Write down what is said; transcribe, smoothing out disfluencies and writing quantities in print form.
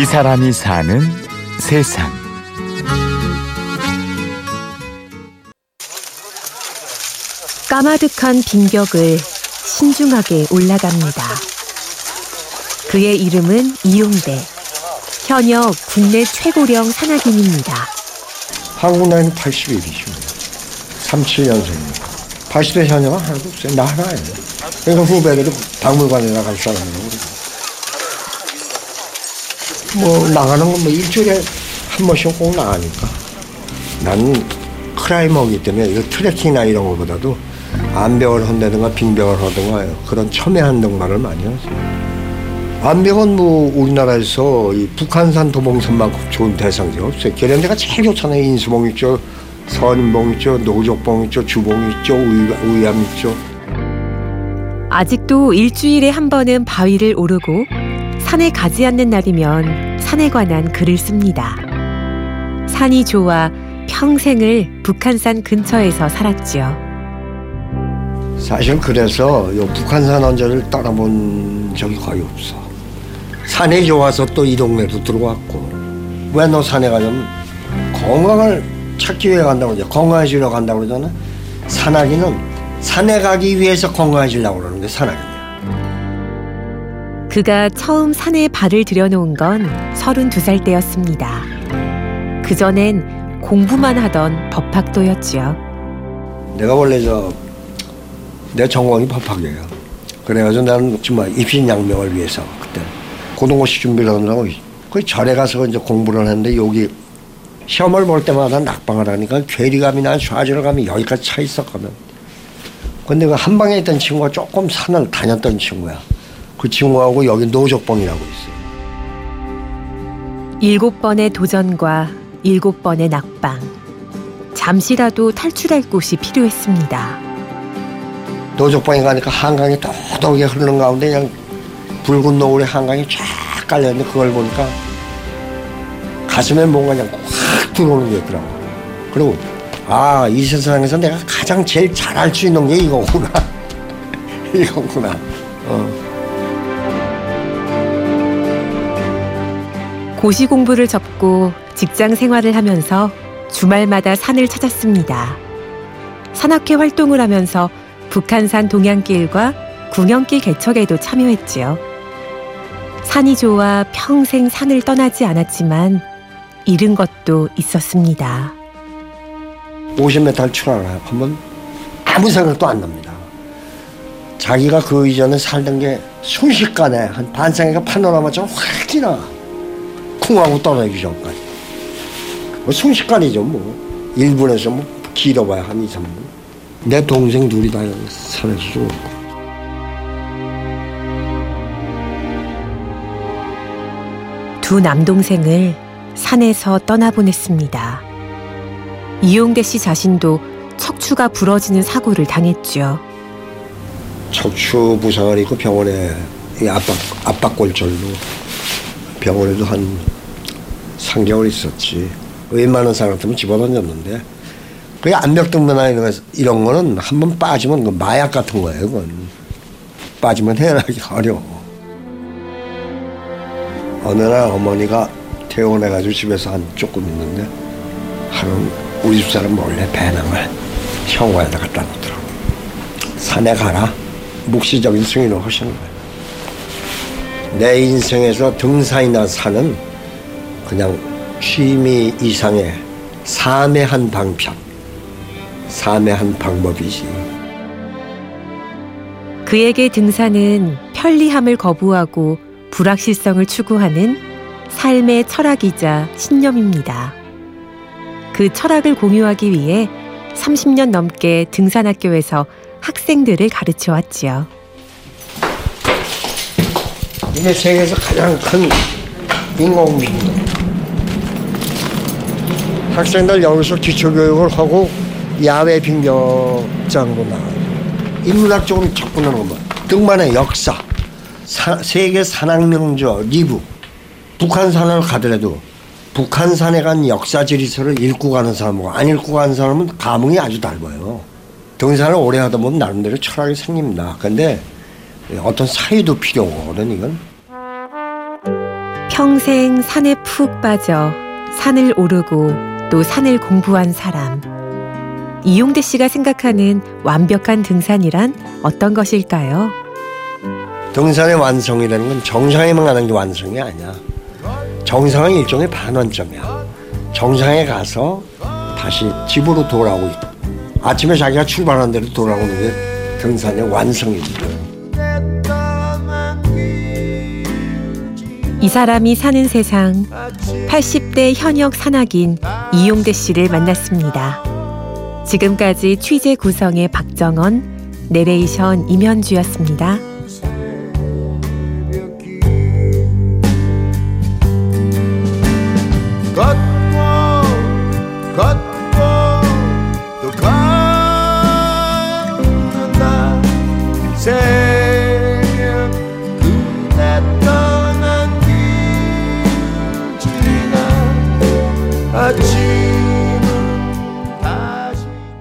이 사람이 사는 세상. 까마득한 빈벽을 신중하게 올라갑니다. 그의 이름은 이용대. 현역 국내 최고령 산악인입니다. 한국 나이는 81이십니다. 37년생입니다. 80대 현역은 한국에서 나 하나예요. 그러니까 후배들은 박물관에 나갈 사람이라고 그러고. 뭐 나가는 건 뭐 일주일에 한 번씩 꼭 나가니까. 나는 클라이머이기 때문에 이거 트레킹이나 이런 것보다도 암벽을 헌다든가 빙벽을 하든가 그런 첨예 한동반을 많이 하세요. 암벽은 뭐 우리나라에서 이 북한산 도봉산만큼 좋은 대상지가 없어요. 계련대가 제일 좋잖아요. 인수봉 있죠, 선인봉 있죠, 노족봉 있죠, 주봉 있죠, 우이암 있죠. 아직도 일주일에 한 번은 바위를 오르고 산에 가지 않는 날이면 산에 관한 글을 씁니다. 산이 좋아 평생을 북한산 근처에서 살았지요. 사실 그래서 요 북한산 언저리를 떠나본 적이 거의 없어. 산이 좋아서 또 이 동네도 들어왔고. 왜 너 산에 가냐면 건강을 찾기 위해 간다고 그러잖아. 건강해지려고 간다고 그러잖아. 산악인은 산에 가기 위해서 건강해지려고 그러는 게 산악이야. 그가 처음 산에 발을 들여놓은 건 32살 때였습니다. 그전엔 공부만 하던 법학도였지요. 내가 원래 내 전공이 법학이에요. 그래가지고 나는 정말 입신양명을 위해서 그때 고등고시 준비를 하느라고 거의 절에 가서 이제 공부를 하는데 여기 시험을 볼 때마다 낙방을 하니까 괴리감이나 좌절감이 여기까지 차 있었거든. 근데 그 한방에 있던 친구가 조금 산을 다녔던 친구야. 그 친구하고 여기 노족봉이라고 있어요. 7번의 도전과 7번의 낙방. 잠시라도 탈출할 곳이 필요했습니다. 노족봉에 가니까 한강이 도도하게 흐르는 가운데 그냥 붉은 노을의 한강이 쫙 깔려있는데 그걸 보니까 가슴에 뭔가 그냥 확 들어오는 게 있더라고. 그리고 아, 이 세상에서 내가 가장 제일 잘할 수 있는 게 이거구나. 이거구나. 고시 공부를 접고 직장 생활을 하면서 주말마다 산을 찾았습니다. 산악회 활동을 하면서 북한산 동향길과 궁영길 개척에도 참여했지요. 산이 좋아 평생 산을 떠나지 않았지만 잃은 것도 있었습니다. 50m를 출항하면 아무 생각도 안 납니다. 자기가 그 이전에 살던 게 순식간에 한 반생애가 파노라마처럼 확 지나가. 풍하고 떠나기 전까지. 뭐 순식간이죠. 뭐 1분에서 뭐 길어봐야 한 2, 3분. 내 동생 둘이 다 산에서 죽었고. 두 남동생을 산에서 떠나보냈습니다. 이용대 씨 자신도 척추가 부러지는 사고를 당했죠. 척추 부상을 입고 병원에 압박골절로 병원에도 한 3개월 있었지. 웬만한 사람 같으면 집어던졌는데 그게 암벽등변이나 이런 거는 한 번 빠지면 그 마약 같은 거예요. 그건 빠지면 헤어나기 어려워. 어느 날 어머니가 퇴원해가지고 집에서 한 조금 있는데 하루는 우리 집 사람 몰래 배낭을 현관에다 갖다 놓더라고. 산에 가라. 묵시적인 승인을 하시는 거예요. 내 인생에서 등산이나 산은 그냥 취미 이상의 삶의 한 방편, 삶의 한 방법이지. 그에게 등산은 편리함을 거부하고 불확실성을 추구하는 삶의 철학이자 신념입니다. 그 철학을 공유하기 위해 30년 넘게 등산학교에서 학생들을 가르쳐왔지요. 이게 세계에서 가장 큰 인공미입니다. 학생들 여기서 기초교육을 하고 야외 빙벽장으로 나가요. 인문학적으로 접근하는 것만. 등반의 역사, 세계 산악명저 리뷰. 북한산을 가더라도 북한산에 간 역사 지리서를 읽고 가는 사람하고 안 읽고 가는 사람은 감흥이 아주 달라요. 등산을 오래 하다 보면 나름대로 철학이 생깁니다. 근데 어떤 사유도 필요하거든, 이건. 평생 산에 푹 빠져 산을 오르고 또 산을 공부한 사람. 이용대 씨가 생각하는 완벽한 등산이란 어떤 것일까요? 등산의 완성이라는 건 정상에만 가는 게 완성이 아니야. 정상은 일종의 반환점이야. 정상에 가서 다시 집으로 돌아오고 아침에 자기가 출발한 대로 돌아오는 게 등산의 완성입니다. 이 사람이 사는 세상, 80대 현역 산악인 이용대 씨를 만났습니다. 지금까지 취재 구성의 박정원, 내레이션 임현주였습니다. 걷고 또 걷는다. 새벽 그대 떠난 길이나 아침